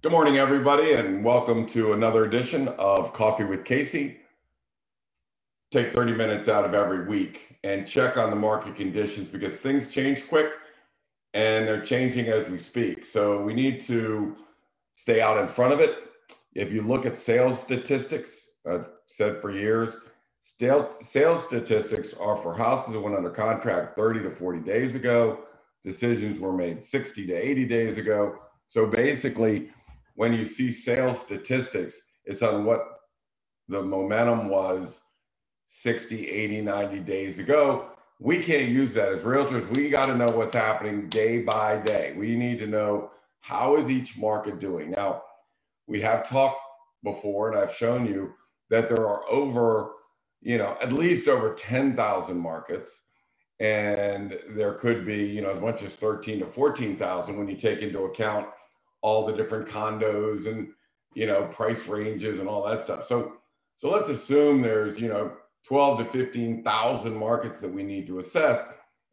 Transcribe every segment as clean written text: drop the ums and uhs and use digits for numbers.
Good morning, everybody, and welcome to another edition of Coffee with Casey. Take 30 minutes out of every week and check on the market conditions because things change quick and they're changing as we speak. So we need to stay out in front of it. If you look at sales statistics, I've said for years, sales statistics are for houses that went under contract 30 to 40 days ago. Decisions were made 60 to 80 days ago. So basically, when you see sales statistics, it's on what the momentum was 60, 80, 90 days ago. We can't use that as realtors. We got to know what's happening day by day. We need to know how is each market doing. Now, we have talked before, and I've shown you that there are over, at least over 10,000 markets. And there could be, as much as 13 to 14,000 when you take into account all the different condos and price ranges and all that stuff. So let's assume there's 12 to 15,000 markets that we need to assess.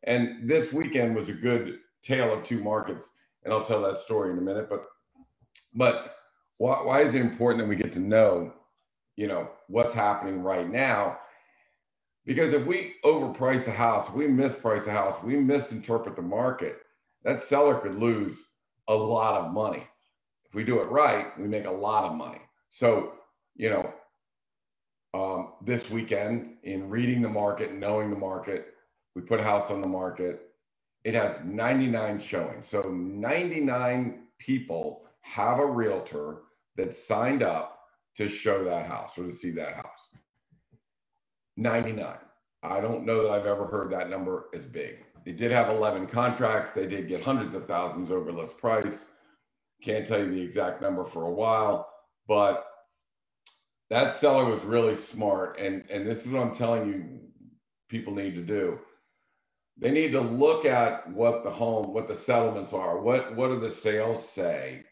And this weekend was a good tale of two markets, and I'll tell that story in a minute. But why is it important that we get to know what's happening right now? Because if we overprice a house, we misprice a house, we misinterpret the market, that seller could lose a lot of money. If we do it right, we make a lot of money. So, this weekend, in reading the market, knowing the market, we put a house on the market. It has 99 showings. So 99 people have a realtor that signed up to show that house or to see that house. 99. I don't know that I've ever heard that number as big. They did have 11 contracts. They did get hundreds of thousands over list price. Can't tell you the exact number for a while, but that seller was really smart. And this is what I'm telling you people need to do. They need to look at what the settlements are, what do the sales say?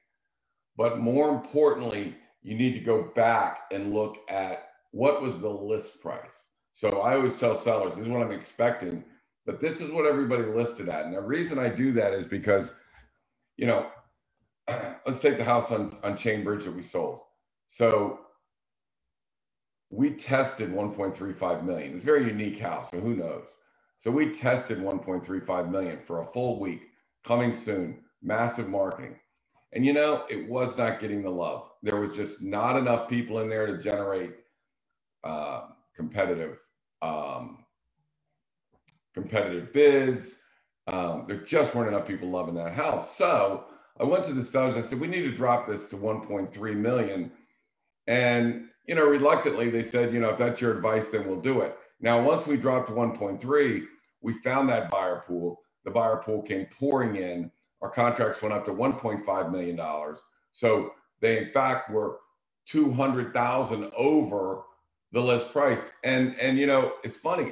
But more importantly, you need to go back and look at what was the list price. So I always tell sellers, this is what I'm expecting, but this is what everybody listed at. And the reason I do that is because, let's take the house on Chainbridge that we sold. So we tested 1.35 million. It's a very unique house, so who knows? So we tested 1.35 million for a full week, coming soon, massive marketing. And it was not getting the love. There was just not enough people in there to generate competitive bids. There just weren't enough people loving that house. So I went to the sellers. I said, we need to drop this to 1.3 million. And, reluctantly, they said, if that's your advice, then we'll do it. Now, once we dropped to 1.3, we found that buyer pool. The buyer pool came pouring in. Our contracts went up to $1.5 million. So they, in fact, were $200,000 over the list price. And it's funny,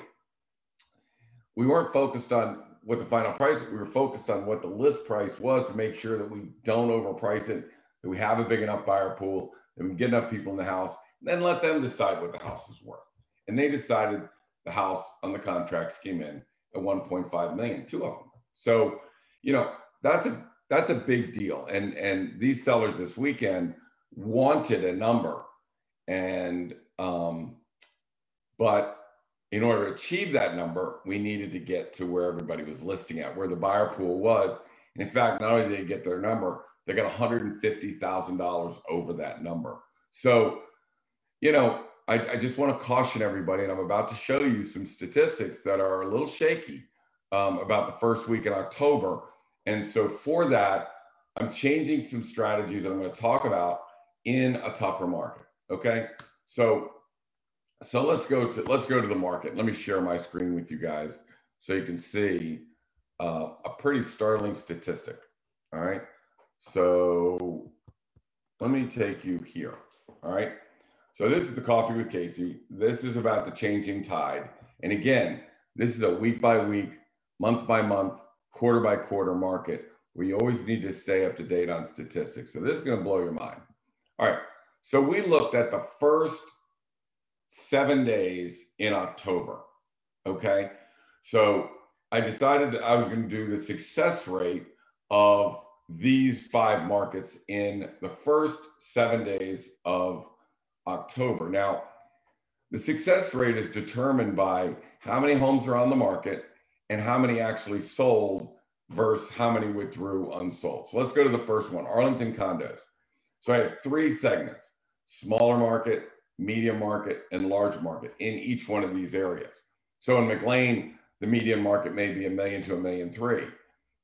we weren't focused on what the final price, we were focused on what the list price was to make sure that we don't overprice it, that we have a big enough buyer pool, that we get enough people in the house, and then let them decide what the house is worth. And they decided the house on the contracts came in at 1.5 million, two of them. So, that's a big deal. And these sellers this weekend wanted a number. And but in order to achieve that number, we needed to get to where everybody was listing at, where the buyer pool was. And in fact, not only did they get their number, they got $150,000 over that number. So, I just want to caution everybody, and I'm about to show you some statistics that are a little shaky about the first week in October. And so for that, I'm changing some strategies that I'm going to talk about in a tougher market. Okay, so let's go to the market. Let me share my screen with you guys so you can see a pretty startling statistic. All right, so let me take you here. All right, so this is the Coffee with Casey. This is about the changing tide. And again, this is a week by week, month by month, quarter by quarter market. We always need to stay up to date on statistics. So this is going to blow your mind. All right. So we looked at the first 7 days in October, okay? So I decided that I was going to do the success rate of these five markets in the first 7 days of October. Now, the success rate is determined by how many homes are on the market and how many actually sold versus how many withdrew unsold. So let's go to the first one, Arlington condos. So I have three segments, smaller market, medium market, and large market in each one of these areas. So in McLean, the medium market may be 1 million to 1.3 million.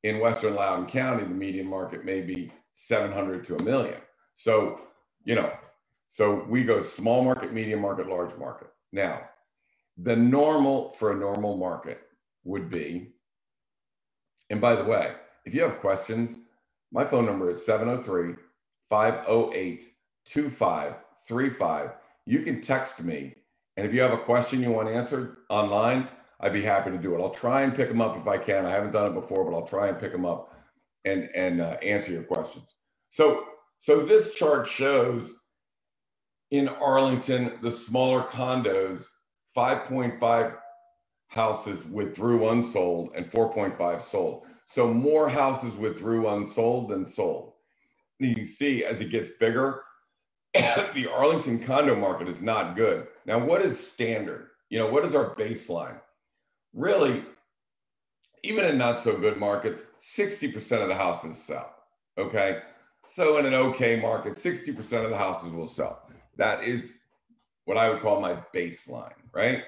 In Western Loudoun County, the median market may be 700 to 1 million. So, you know, so we go small market, medium market, large market. Now, the normal for a normal market would be, and by the way, if you have questions, my phone number is 703-508-2535. You can text me. And if you have a question you want answered online, I'd be happy to do it. I'll try and pick them up if I can. I haven't done it before, but I'll try and pick them up and answer your questions. So this chart shows in Arlington, the smaller condos, 5.5 houses withdrew unsold and 4.5 sold. So more houses withdrew unsold than sold. You see, as it gets bigger, the Arlington condo market is not good. Now, what is standard? You know, what is our baseline? Really, even in not so good markets, 60% of the houses sell, okay? So in an okay market, 60% of the houses will sell. That is what I would call my baseline, right?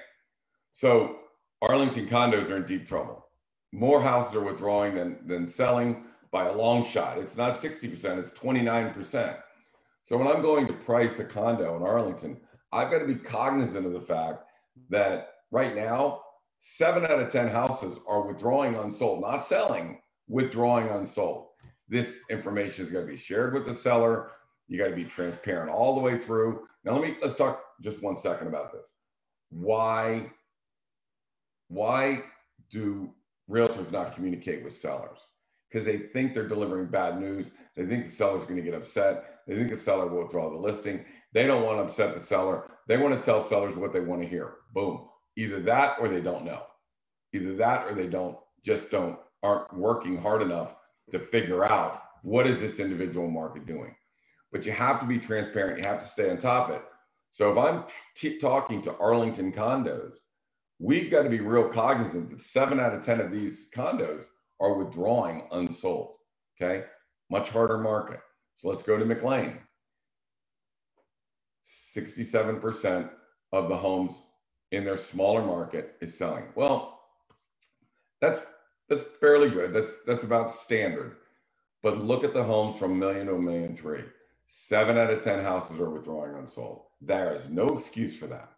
So Arlington condos are in deep trouble. More houses are withdrawing than selling by a long shot. It's not 60%, it's 29%. So when I'm going to price a condo in Arlington, I've got to be cognizant of the fact that right now, 7 out of 10 houses are withdrawing unsold, not selling, withdrawing unsold. This information is going to be shared with the seller. You got to be transparent all the way through. Now let's talk just 1 second about this. Why do realtors not communicate with sellers? Because they think they're delivering bad news. They think the seller's going to get upset. They think the seller will withdraw the listing. They don't want to upset the seller. They want to tell sellers what they want to hear. Boom. Either that or they don't know. Either that or they aren't working hard enough to figure out what is this individual market doing. But you have to be transparent. You have to stay on top of it. So if I'm talking to Arlington condos, we've got to be real cognizant that 7 out of 10 of these condos are withdrawing unsold, okay? Much harder market. So let's go to McLean. 67% of the homes in their smaller market is selling. Well, that's fairly good. That's about standard. But look at the homes from 1 million to 1.3 million. 7 out of 10 houses are withdrawing unsold. There is no excuse for that.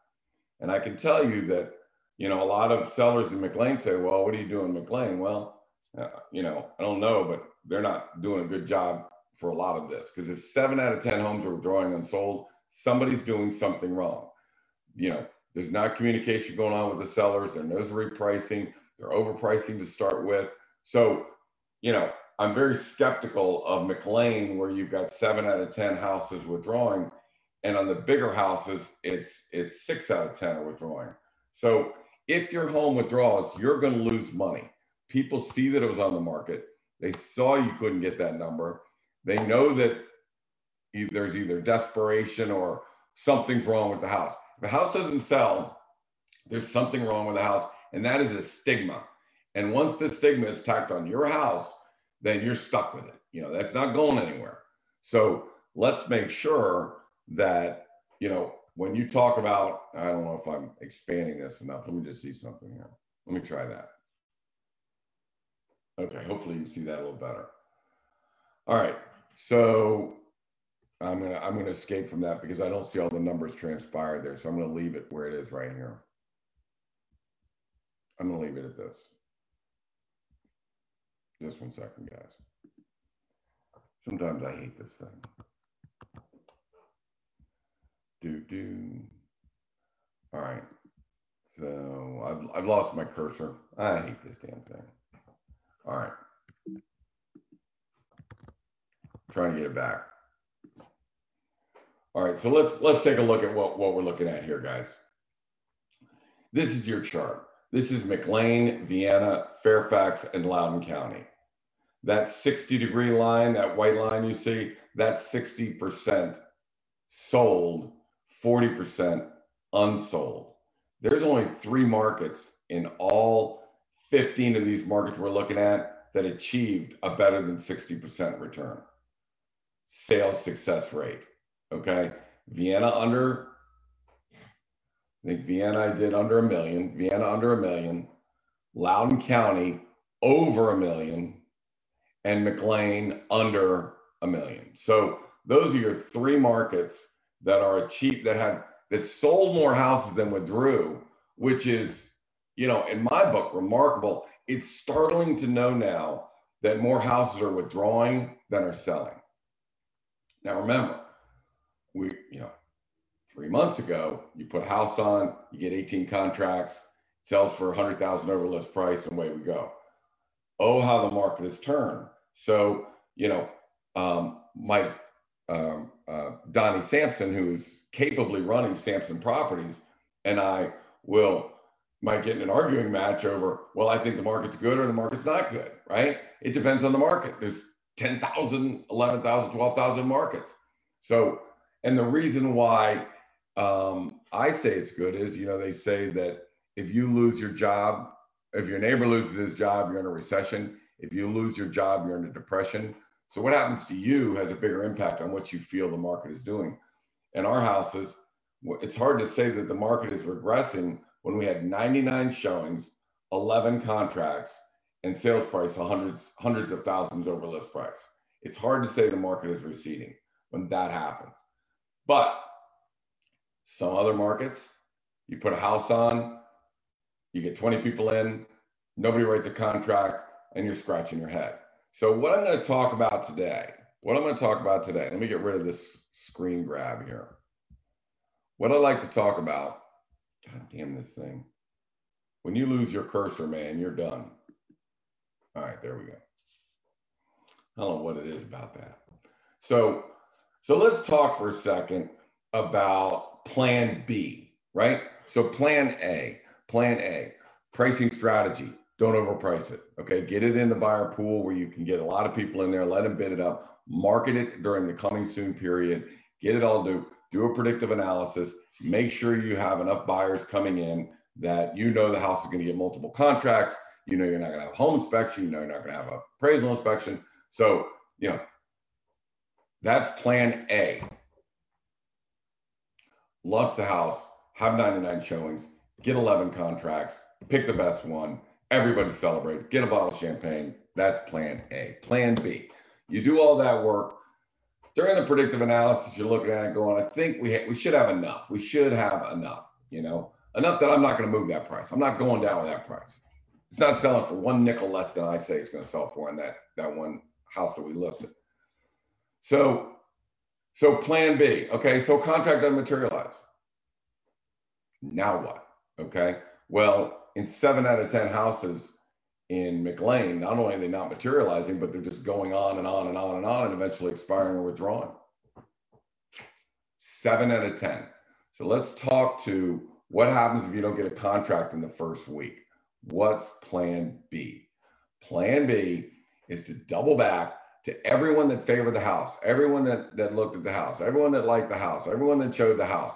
And I can tell you that, you know, a lot of sellers in McLean say, well, what are you doing in McLean? Well, you know, I don't know, but they're not doing a good job for a lot of this. Because if 7 out of 10 homes are withdrawing unsold, somebody's doing something wrong. You know, there's not communication going on with the sellers. There knows repricing. They're overpricing to start with. So, you know, I'm very skeptical of McLean where you've got 7 out of 10 houses withdrawing. And on the bigger houses, it's 6 out of 10 are withdrawing. So if your home withdraws, you're going to lose money. People see that it was on the market. They saw you couldn't get that number. They know that there's either desperation or something's wrong with the house. If a house doesn't sell, there's something wrong with the house. And that is a stigma. And once the stigma is tacked on your house, then you're stuck with it. You know, that's not going anywhere. So let's make sure that, you know, when you talk about, I don't know if I'm expanding this enough. Let me just see something here. Let me try that. Okay, hopefully you can see that a little better. All right, so I'm gonna escape from that because I don't see all the numbers transpired there. So I'm gonna leave it where it is right here. I'm gonna leave it at this. Just 1 second, guys. Sometimes I hate this thing. All right, so I've lost my cursor. I hate this damn thing. All right, I'm trying to get it back. All right, so let's take a look at what we're looking at here, guys. This is your chart. This is McLean, Vienna, Fairfax, and Loudoun County. That 60-degree line, that white line you see, that's 60% sold, 40% unsold. There's only three markets in all 15 of these markets we're looking at that achieved a better than 60% return sales success rate. Okay, Vienna under, I think Vienna did under a million, Vienna under a million, Loudoun County over a million, and McLean under a million. So those are your three markets that are cheap, that sold more houses than withdrew, which is, you know, in my book, remarkable. It's startling to know now that more houses are withdrawing than are selling. Now remember, we, you know, 3 months ago, you put a house on, you get 18 contracts, sells for $100,000 over list price, and away we go. Oh, how the market has turned. So, you know, Donnie Sampson, who is capably running Sampson Properties, and I might get in an arguing match over, well, I think the market's good or the market's not good, right? It depends on the market. There's 10,000, 11,000, 12,000 markets. So, and the reason why I say it's good is, you know, they say that if you lose your job, if your neighbor loses his job, you're in a recession. If you lose your job, you're in a depression. So what happens to you has a bigger impact on what you feel the market is doing. In our houses, it's hard to say that the market is regressing when we had 99 showings, 11 contracts, and sales price hundreds of thousands over list price. It's hard to say the market is receding when that happens. But some other markets, you put a house on, you get 20 people in, nobody writes a contract, and you're scratching your head. So what I'm going to talk about today, let me get rid of this screen grab here. What I like to talk about, God damn this thing. When you lose your cursor, man, you're done. All right, there we go. I don't know what it is about that. So let's talk for a second about plan B, right? So plan A, pricing strategy. Don't overprice it, okay? Get it in the buyer pool where you can get a lot of people in there, let them bid it up, market it during the coming soon period, get it all due, do a predictive analysis, make sure you have enough buyers coming in that you know the house is gonna get multiple contracts, you know you're not gonna have home inspection, you know you're not gonna have appraisal inspection. So, you know, that's plan A. Launch the house, have 99 showings, get 11 contracts, pick the best one, everybody celebrate, get a bottle of champagne. That's plan A. Plan B, you do all that work. During the predictive analysis, you're looking at it going, I think we should have enough. We should have enough, you know, enough that I'm not going to move that price. I'm not going down with that price. It's not selling for one nickel less than I say it's going to sell for in that one house that we listed. So plan B, okay, so contract doesn't materialize. Now what, okay? Well, in 7 out of 10 houses in McLean, not only are they not materializing, but they're just going on and on and on and on and eventually expiring or withdrawing. 7 out of 10. So let's talk to what happens if you don't get a contract in the first week. What's plan B? Plan B is to double back to everyone that favored the house, everyone that looked at the house, everyone that liked the house, everyone that showed the house.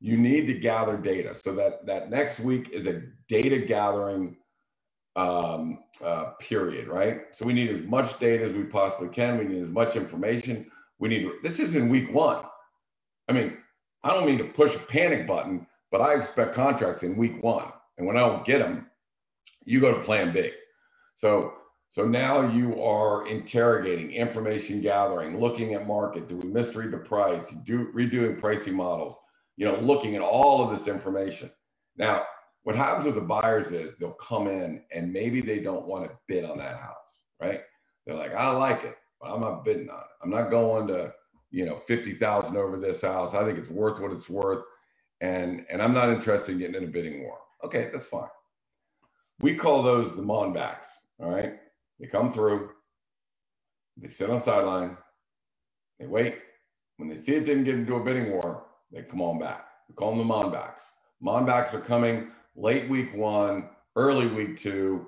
You need to gather data so that next week is a data gathering period, right? So we need as much data as we possibly can. We need as much information. This isn't week one. I mean, I don't mean to push a panic button, but I expect contracts in week one. And when I don't get them, you go to plan B. So now you are interrogating, information gathering, looking at market. Do we misread the price? Redoing pricing models, you know, looking at all of this information. Now, what happens with the buyers is they'll come in and maybe they don't want to bid on that house, right? They're like, I like it, but I'm not bidding on it. I'm not going to, you know, 50,000 over this house. I think it's worth what it's worth. And I'm not interested in getting in a bidding war. Okay, that's fine. We call those the Monbacks, all right? They come through, they sit on the sideline, they wait. When they see it didn't get into a bidding war, they come on back. We call them the Monbacks. Monbacks are coming late week one, early week two.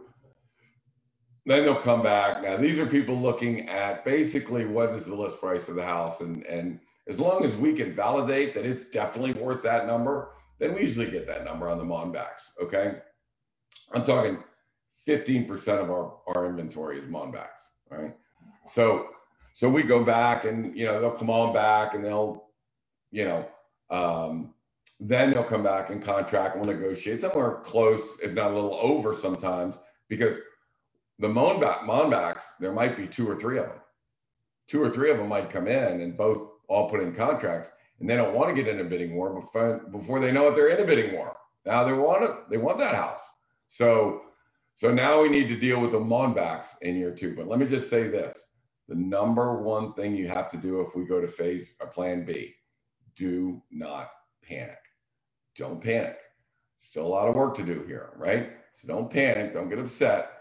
Then they'll come back. Now, these are people looking at basically what is the list price of the house. And as long as we can validate that it's definitely worth that number, then we usually get that number on the Monbacks, okay? I'm talking 15% of our inventory is Monbacks, right? So we go back and, they'll come on back and they'll, then they'll come back and contract and we'll negotiate somewhere close, if not a little over sometimes, because the Monbacks, there might be two or three of them. Two or three of them might come in and both all put in contracts, and they don't want to get in a bidding war before they know it, they're in a bidding war. Now they want that house. So now we need to deal with the Monbacks in year two. But let me just say this. The number one thing you have to do if we go to phase or plan B, do not panic. Don't panic. Still a lot of work to do here, right? So don't panic, don't get upset.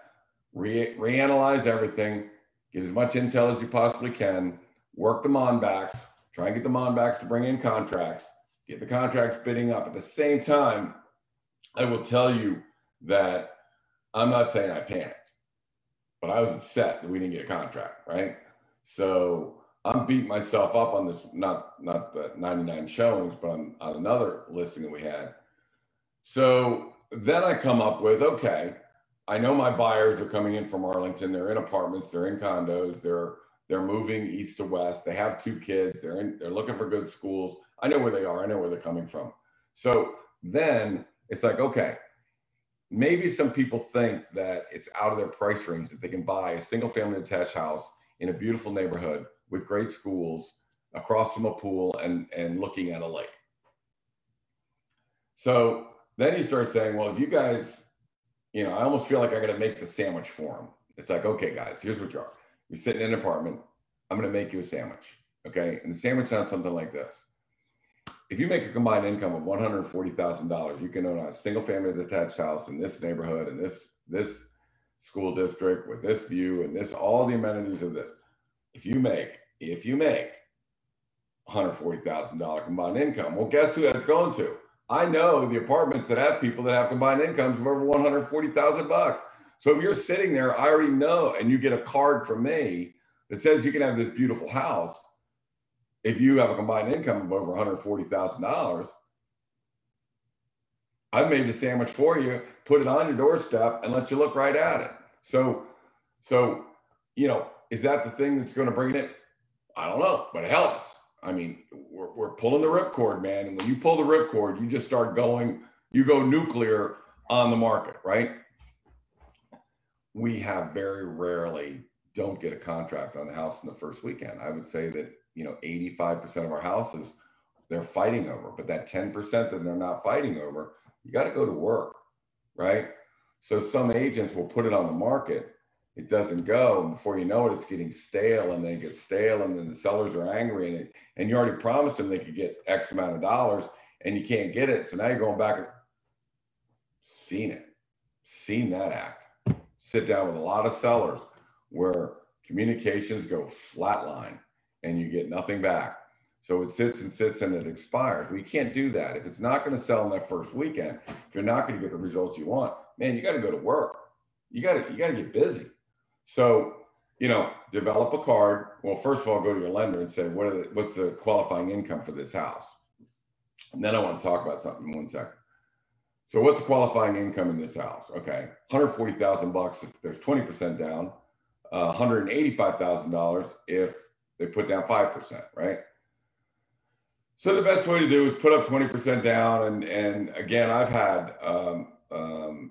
Reanalyze everything, get as much intel as you possibly can, work the Monbacks, try and get the Monbacks to bring in contracts, get the contracts bidding up. At the same time, I will tell you that I'm not saying I panicked, but I was upset that we didn't get a contract, right? So I'm beating myself up on this, not the 99 showings, but on another listing that we had. So then I come up with, okay, I know my buyers are coming in from Arlington. They're in apartments, they're in condos, they're moving east to west. They have two kids, they're looking for good schools. I know where they are, I know where they're coming from. So then it's like, okay, maybe some people think that it's out of their price range that they can buy a single family detached house in a beautiful neighborhood with great schools across from a pool and looking at a lake. So then you start saying, well, if you guys, I almost feel like I got to make the sandwich for them. It's like, okay, guys, here's what you are. You're sitting in an apartment. I'm going to make you a sandwich, okay? And the sandwich sounds something like this. If you make a combined income of $140,000, you can own a single family detached house in this neighborhood and this school district with this view and this, all the amenities of this. If you make $140,000 combined income, well, guess who that's going to? I know the apartments that have people that have combined incomes of over 140,000 bucks. So if you're sitting there, I already know, and you get a card from me that says you can have this beautiful house. If you have a combined income of over $140,000, I've made the sandwich for you, put it on your doorstep and let you look right at it. So, is that the thing that's going to bring it? I don't know, but it helps. I mean, we're pulling the ripcord, man. And when you pull the ripcord, you just start going, you go nuclear on the market, right? We have very rarely don't get a contract on the house in the first weekend. I would say that, 85% of our houses, they're fighting over, but that 10% that they're not fighting over, you got to go to work, right? So some agents will put it on the market. It doesn't go, and before you know it, it's getting stale, and then it gets stale, and then the sellers are angry, and you already promised them they could get X amount of dollars, and you can't get it, so now you're going back and seen that act. Sit down with a lot of sellers where communications go flatline, and you get nothing back. So it sits, and it expires. We can't do that. If it's not going to sell in that first weekend, if you're not going to get the results you want, man, you got to go to work. You got to get busy. So, develop a card. Well, first of all, go to your lender and say, what's the qualifying income for this house? And then I want to talk about something in one second. So what's the qualifying income in this house? Okay, $140,000 if there's 20% down, $185,000 if they put down 5%, right? So the best way to do is put up 20% down. And again, I've had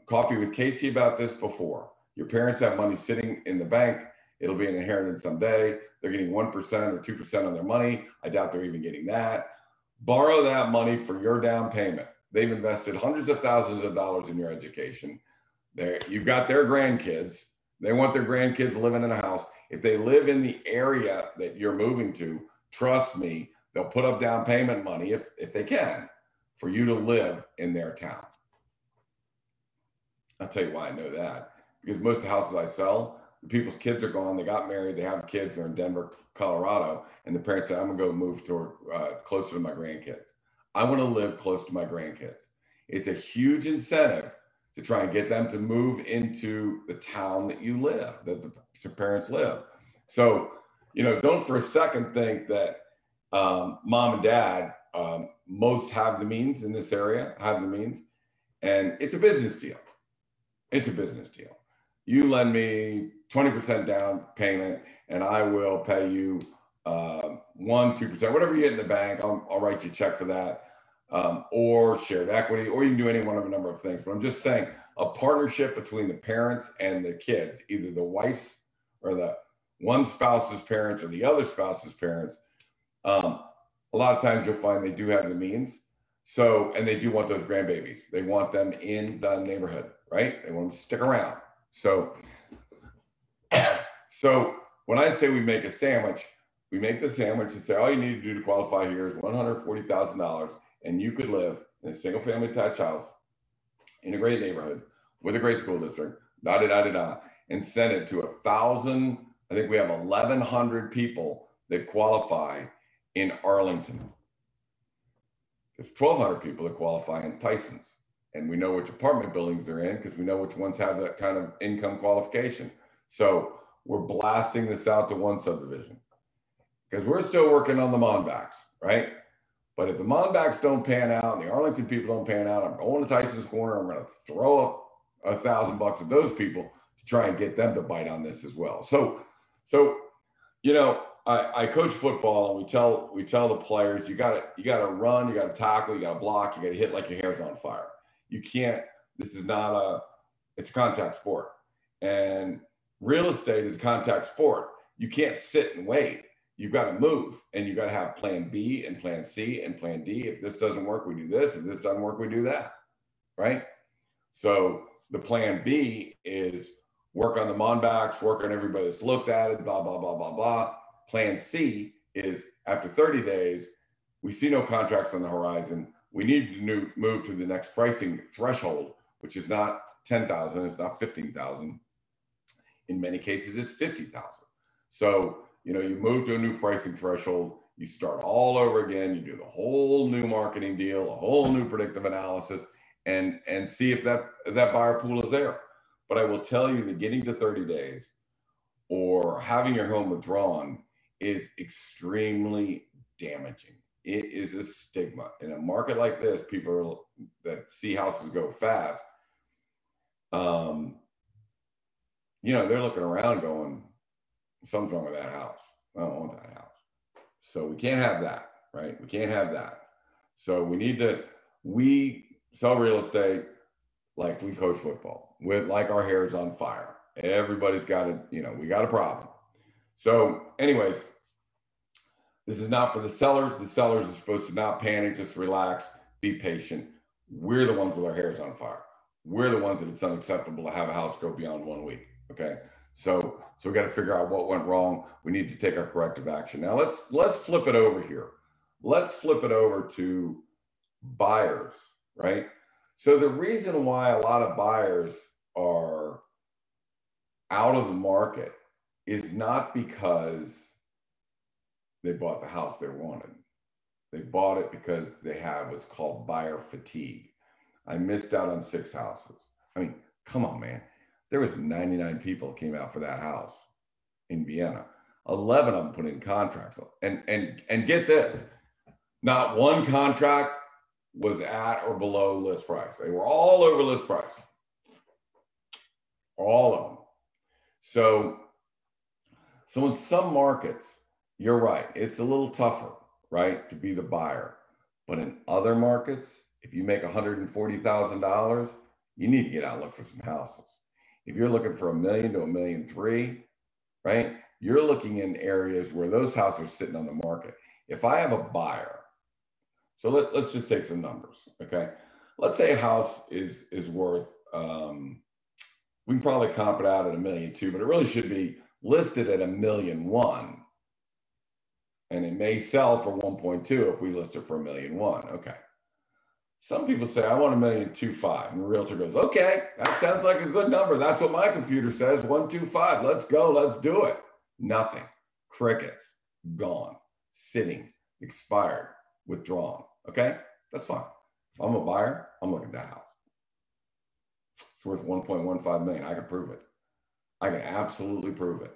coffee with Casey about this before. Your parents have money sitting in the bank. It'll be an inheritance someday. They're getting 1% or 2% on their money. I doubt they're even getting that. Borrow that money for your down payment. They've invested hundreds of thousands of dollars in your education. You've got their grandkids. They want their grandkids living in a house. If they live in the area that you're moving to, trust me, they'll put up down payment money if they can for you to live in their town. I'll tell you why I know that. Because most of the houses I sell, the people's kids are gone. They got married. They have kids. They're in Denver, Colorado. And the parents say, I'm going to go move toward closer to my grandkids. I want to live close to my grandkids. It's a huge incentive to try and get them to move into the town that you live, that the parents live. So, you know, don't for a second think that mom and dad, most have the means in this area, have the means, and it's a business deal. It's a business deal. You lend me 20% down payment and I will pay you 1-2%, whatever you get in the bank, I'll write you a check for that, or shared equity, or you can do any one of a number of things. But I'm just saying a partnership between the parents and the kids, either the wife's or the one spouse's parents or the other spouse's parents, a lot of times you'll find they do have the means. So, and they do want those grandbabies. They want them in the neighborhood, right? They want them to stick around. So when I say we make a sandwich, we make the sandwich and say, all you need to do to qualify here is $140,000, and you could live in a single family attached house in a great neighborhood with a great school district, da-da-da-da-da, and send it to 1,000, I think we have 1,100 people that qualify in Arlington. There's 1,200 people that qualify in Tysons. And we know which apartment buildings they're in because we know which ones have that kind of income qualification. So we're blasting this out to one subdivision because we're still working on the Monbacks, right? But if the Monbacks don't pan out and the Arlington people don't pan out, I'm going to Tysons Corner. I'm going to throw up $1,000 at those people to try and get them to bite on this as well. So you know, I coach football, and we tell the players, you gotta run, you gotta tackle, you gotta block, you gotta hit like your hair's on fire. You can't. This is not it's a contact sport, and real estate is a contact sport. You can't sit and wait. You've got to move, and you've got to have plan B and plan C and plan D. If this doesn't work, we do this. If this doesn't work, we do that, right? So the plan B is work on the Monbacks, work on everybody that's looked at it, blah, blah, blah, blah, blah. Plan C is after 30 days, we see no contracts on the horizon. We need to move to the next pricing threshold, which is not 10,000, it's not 15,000. In many cases, it's 50,000. So, you know, you move to a new pricing threshold, you start all over again, you do the whole new marketing deal, a whole new predictive analysis, and see if that buyer pool is there. But I will tell you that getting to 30 days or having your home withdrawn is extremely damaging. It is a stigma. In a market like this, people that see houses go fast, you know, they're looking around going, something's wrong with that house. I don't want that house. So we can't have that, right? We can't have that. So we sell real estate like we coach football, with like our hair is on fire. Everybody's got it, you know, we got a problem. So anyways, this is not for the sellers. The sellers are supposed to not panic, just relax, be patient. We're the ones with our hairs on fire. We're the ones that it's unacceptable to have a house go beyond 1 week, okay? So we got to figure out what went wrong. We need to take our corrective action. Now let's flip it over here. Let's flip it over to buyers, right? So the reason why a lot of buyers are out of the market is not because they bought the house they wanted. They bought it because they have what's called buyer fatigue. I missed out on 6 houses. I mean, come on, man. There was 99 people came out for that house in Vienna. 11 of them put in contracts. And get this, not one contract was at or below list price. They were all over list price, all of them. So in some markets, you're right, it's a little tougher, right, to be the buyer. But in other markets, if you make $140,000, you need to get out and look for some houses. If you're looking for $1 million to $1.3 million, right, you're looking in areas where those houses are sitting on the market. If I have a buyer, so let's just take some numbers, okay? Let's say a house is worth, we can probably comp it out at $1.2 million, but it really should be listed at $1.1 million. And it may sell for 1.2 if we list it for $1.1 million. Okay. Some people say, I want $1.25 million. And the realtor goes, okay, that sounds like a good number. That's what my computer says, 1.25. Let's go, let's do it. Nothing. Crickets. Gone. Sitting. Expired. Withdrawn. Okay? That's fine. If I'm a buyer, I'm looking at that house. It's worth $1.15 million. I can prove it. I can absolutely prove it.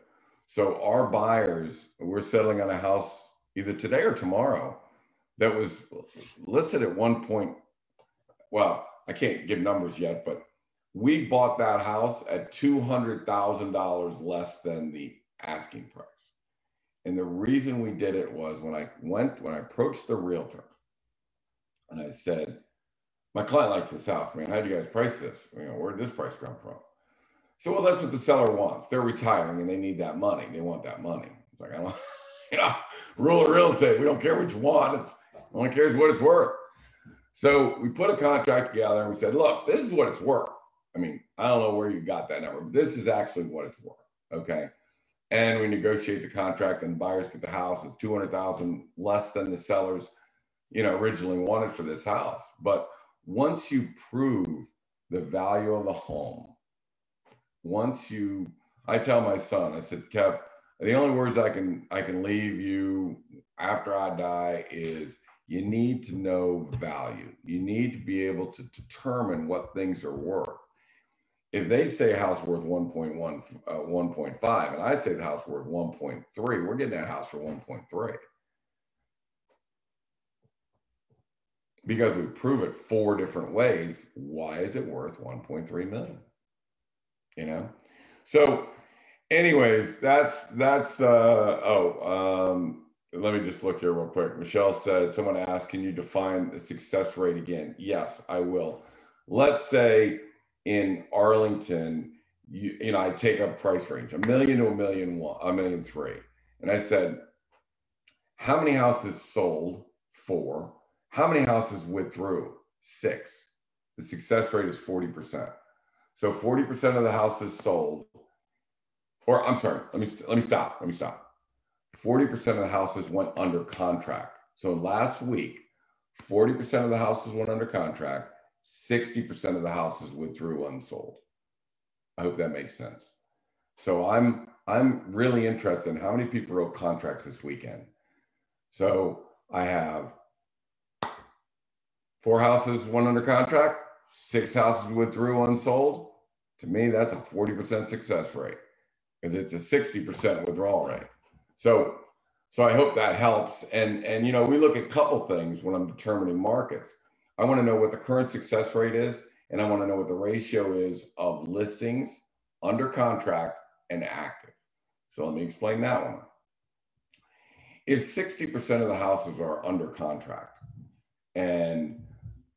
So our buyers, we're settling on a house either today or tomorrow that was listed at one point. Well, I can't give numbers yet, but we bought that house at $200,000 less than the asking price. And the reason we did it was when I approached the realtor and I said, my client likes this house, man. How do you guys price this? You know, where did this price come from? So, well, that's what the seller wants. They're retiring and they need that money. They want that money. It's like, I don't, you know, rule of real estate. We don't care what you want. It's, no one cares what it's worth. So we put a contract together and we said, look, this is what it's worth. I mean, I don't know where you got that number, but this is actually what it's worth. Okay. And we negotiate the contract and buyers get the house. It's $200,000 less than the sellers, you know, originally wanted for this house. But once you prove the value of the home, once you, I tell my son, I said, Kev, the only words I can leave you after I die is you need to know value. You need to be able to determine what things are worth. If they say house worth 1.1, 1.5, and I say the house worth 1.3, we're getting that house for 1.3. Because we prove it 4 different ways, why is it worth 1.3 million? You know? So anyways, let me just look here real quick. Michelle said, someone asked, can you define the success rate again? Yes, I will. Let's say in Arlington, you know, I take up price range, $1 million to $1.1 million, $1.3 million. And I said, how many houses sold? 4. How many houses withdrew? 6. The success rate is 40%. So 40% of the houses sold, or I'm sorry, let me stop. 40% of the houses went under contract. So last week, 40% of the houses went under contract, 60% of the houses withdrew unsold. I hope that makes sense. So I'm really interested in how many people wrote contracts this weekend. So I have 4 houses went under contract, 6 houses withdrew unsold. To me, that's a 40% success rate because it's a 60% withdrawal rate. So I hope that helps. And you know, we look at a couple things when I'm determining markets. I want to know what the current success rate is, and I want to know what the ratio is of listings under contract and active. So let me explain that one. If 60% of the houses are under contract and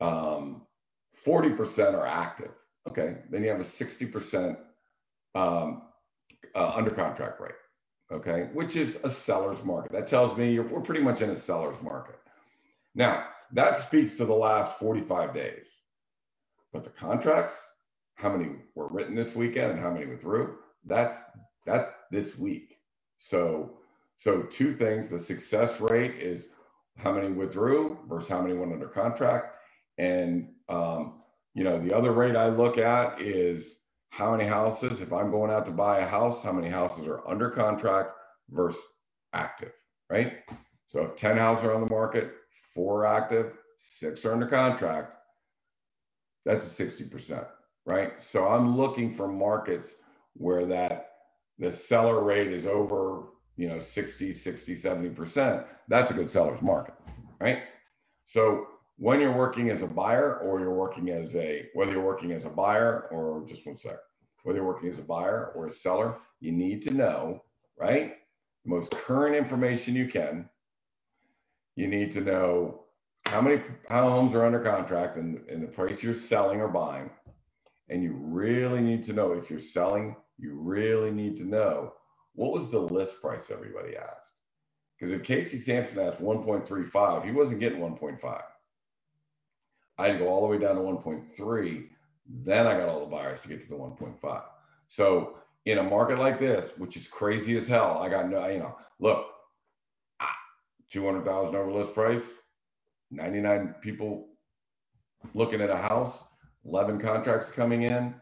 40% are active, okay, then you have a 60% under contract rate, okay, which is a seller's market. That tells me we're pretty much in a seller's market. Now, that speaks to the last 45 days. But the contracts, how many were written this weekend and how many withdrew, that's this week. So 2 things, the success rate is how many withdrew versus how many went under contract. And, you know, the other rate I look at is how many houses, if I'm going out to buy a house, how many houses are under contract versus active, right? So if 10 houses are on the market, 4 are active, 6 are under contract, that's a 60%, right? So I'm looking for markets where the seller rate is over, you know, 60, 70%. That's a good seller's market, right? So when you're working as a buyer or you're working as a, whether you're working as a buyer or just one sec, whether you're working as a buyer or a seller, you need to know, right? The most current information you can. You need to know how homes are under contract and the price you're selling or buying. And you really need to know if you're selling, you really need to know what was the list price everybody asked. Because if Casey Sampson asked 1.35, he wasn't getting 1.5. I had to go all the way down to 1.3. Then I got all the buyers to get to the 1.5. So in a market like this, which is crazy as hell, I got no, you know, look, 200,000 over list price, 99 people looking at a house, 11 contracts coming in.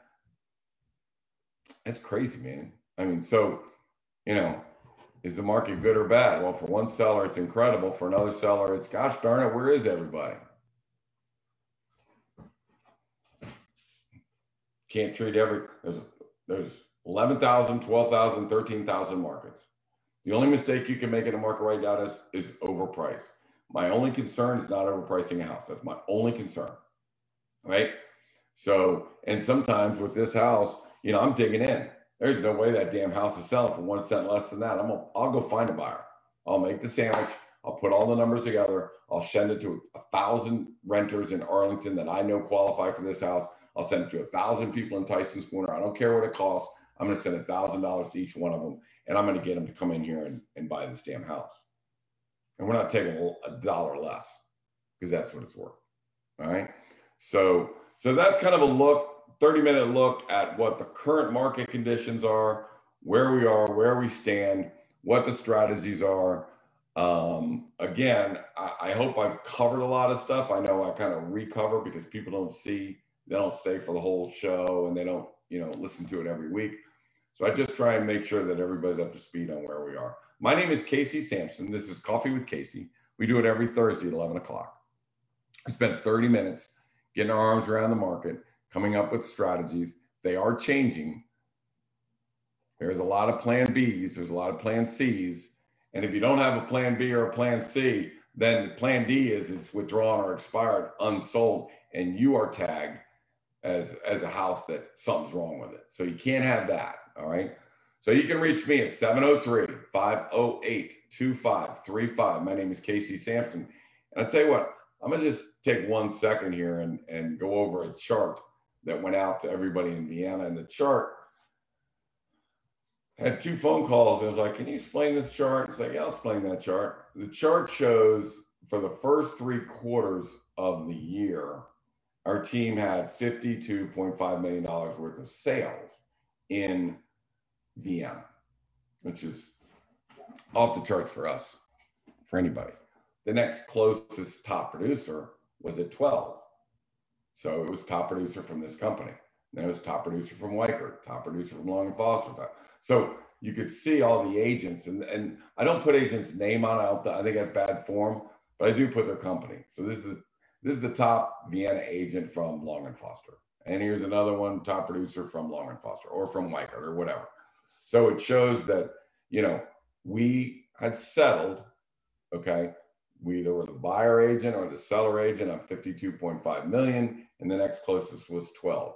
That's crazy, man. I mean, so, you know, is the market good or bad? Well, for one seller, it's incredible. For another seller, it's gosh darn it, where is everybody? Can't treat every, there's 11,000, 12,000, 13,000 markets. The only mistake you can make in a market right now is overprice. My only concern is not overpricing a house. That's my only concern, right? So, and sometimes with this house, you know, I'm digging in. There's no way that damn house is selling for 1 cent less than that. I'll go find a buyer. I'll make the sandwich. I'll put all the numbers together. I'll send it to 1,000 renters in Arlington that I know qualify for this house. I'll send it to 1,000 people in Tysons Corner. I don't care what it costs. I'm going to send $1,000 to each one of them, and I'm going to get them to come in here and buy this damn house. And we're not taking a dollar less because that's what it's worth. All right. So that's kind of a look, 30-minute look at what the current market conditions are, where we stand, what the strategies are. Again, I hope I've covered a lot of stuff. I know I kind of recover because people don't see, they don't stay for the whole show and they don't, you know, listen to it every week. So I just try and make sure that everybody's up to speed on where we are. My name is Casey Sampson. This is Coffee with Casey. We do it every Thursday at 11 o'clock. We spend 30 minutes getting our arms around the market, coming up with strategies. They are changing. There's a lot of plan Bs. There's a lot of plan Cs. And if you don't have a plan B or a plan C, then plan D is it's withdrawn or expired, unsold, and you are tagged as a house that something's wrong with it. So you can't have that, all right? So you can reach me at 703-508-2535. My name is Casey Sampson. And I'll tell you what, I'm gonna just take 1 second here and go over a chart that went out to everybody in Vienna. And the chart had two phone calls. I was like, can you explain this chart? It's like, yeah, I'll explain that chart. The chart shows for the first 3 quarters of the year, our team had $52.5 million worth of sales in Vienna, which is off the charts for us, for anybody. The next closest top producer was at 12. So it was top producer from this company. Then it was top producer from Weichert, top producer from Long and Foster. So you could see all the agents, and I don't put agents' name on it. I think that's bad form, but I do put their company. So this is the top Vienna agent from Long and Foster. And here's another one, top producer from Long and Foster or from Weichert or whatever. So it shows that, you know, we had settled, okay, we either were the buyer agent or the seller agent on 52.5 million, and the next closest was 12.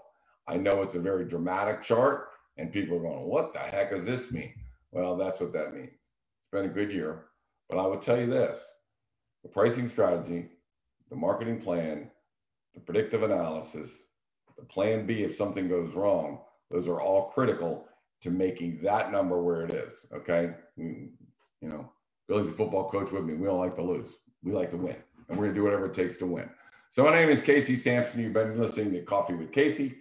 I know it's a very dramatic chart, and people are going, what the heck does this mean? Well, that's what that means. It's been a good year, but I will tell you this, the pricing strategy, the marketing plan, the predictive analysis, the plan B if something goes wrong, those are all critical to making that number where it is, okay? You know, Billy's a football coach with me. We don't like to lose. We like to win, and we're gonna do whatever it takes to win. So my name is Casey Sampson. You've been listening to Coffee with Casey,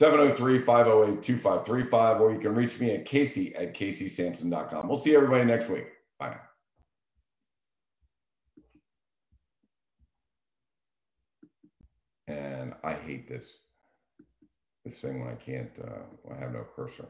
703-508-2535, or you can reach me at casey@caseysampson.com. We'll see everybody next week. Bye now. And I hate this thing when I can't, when I have no cursor.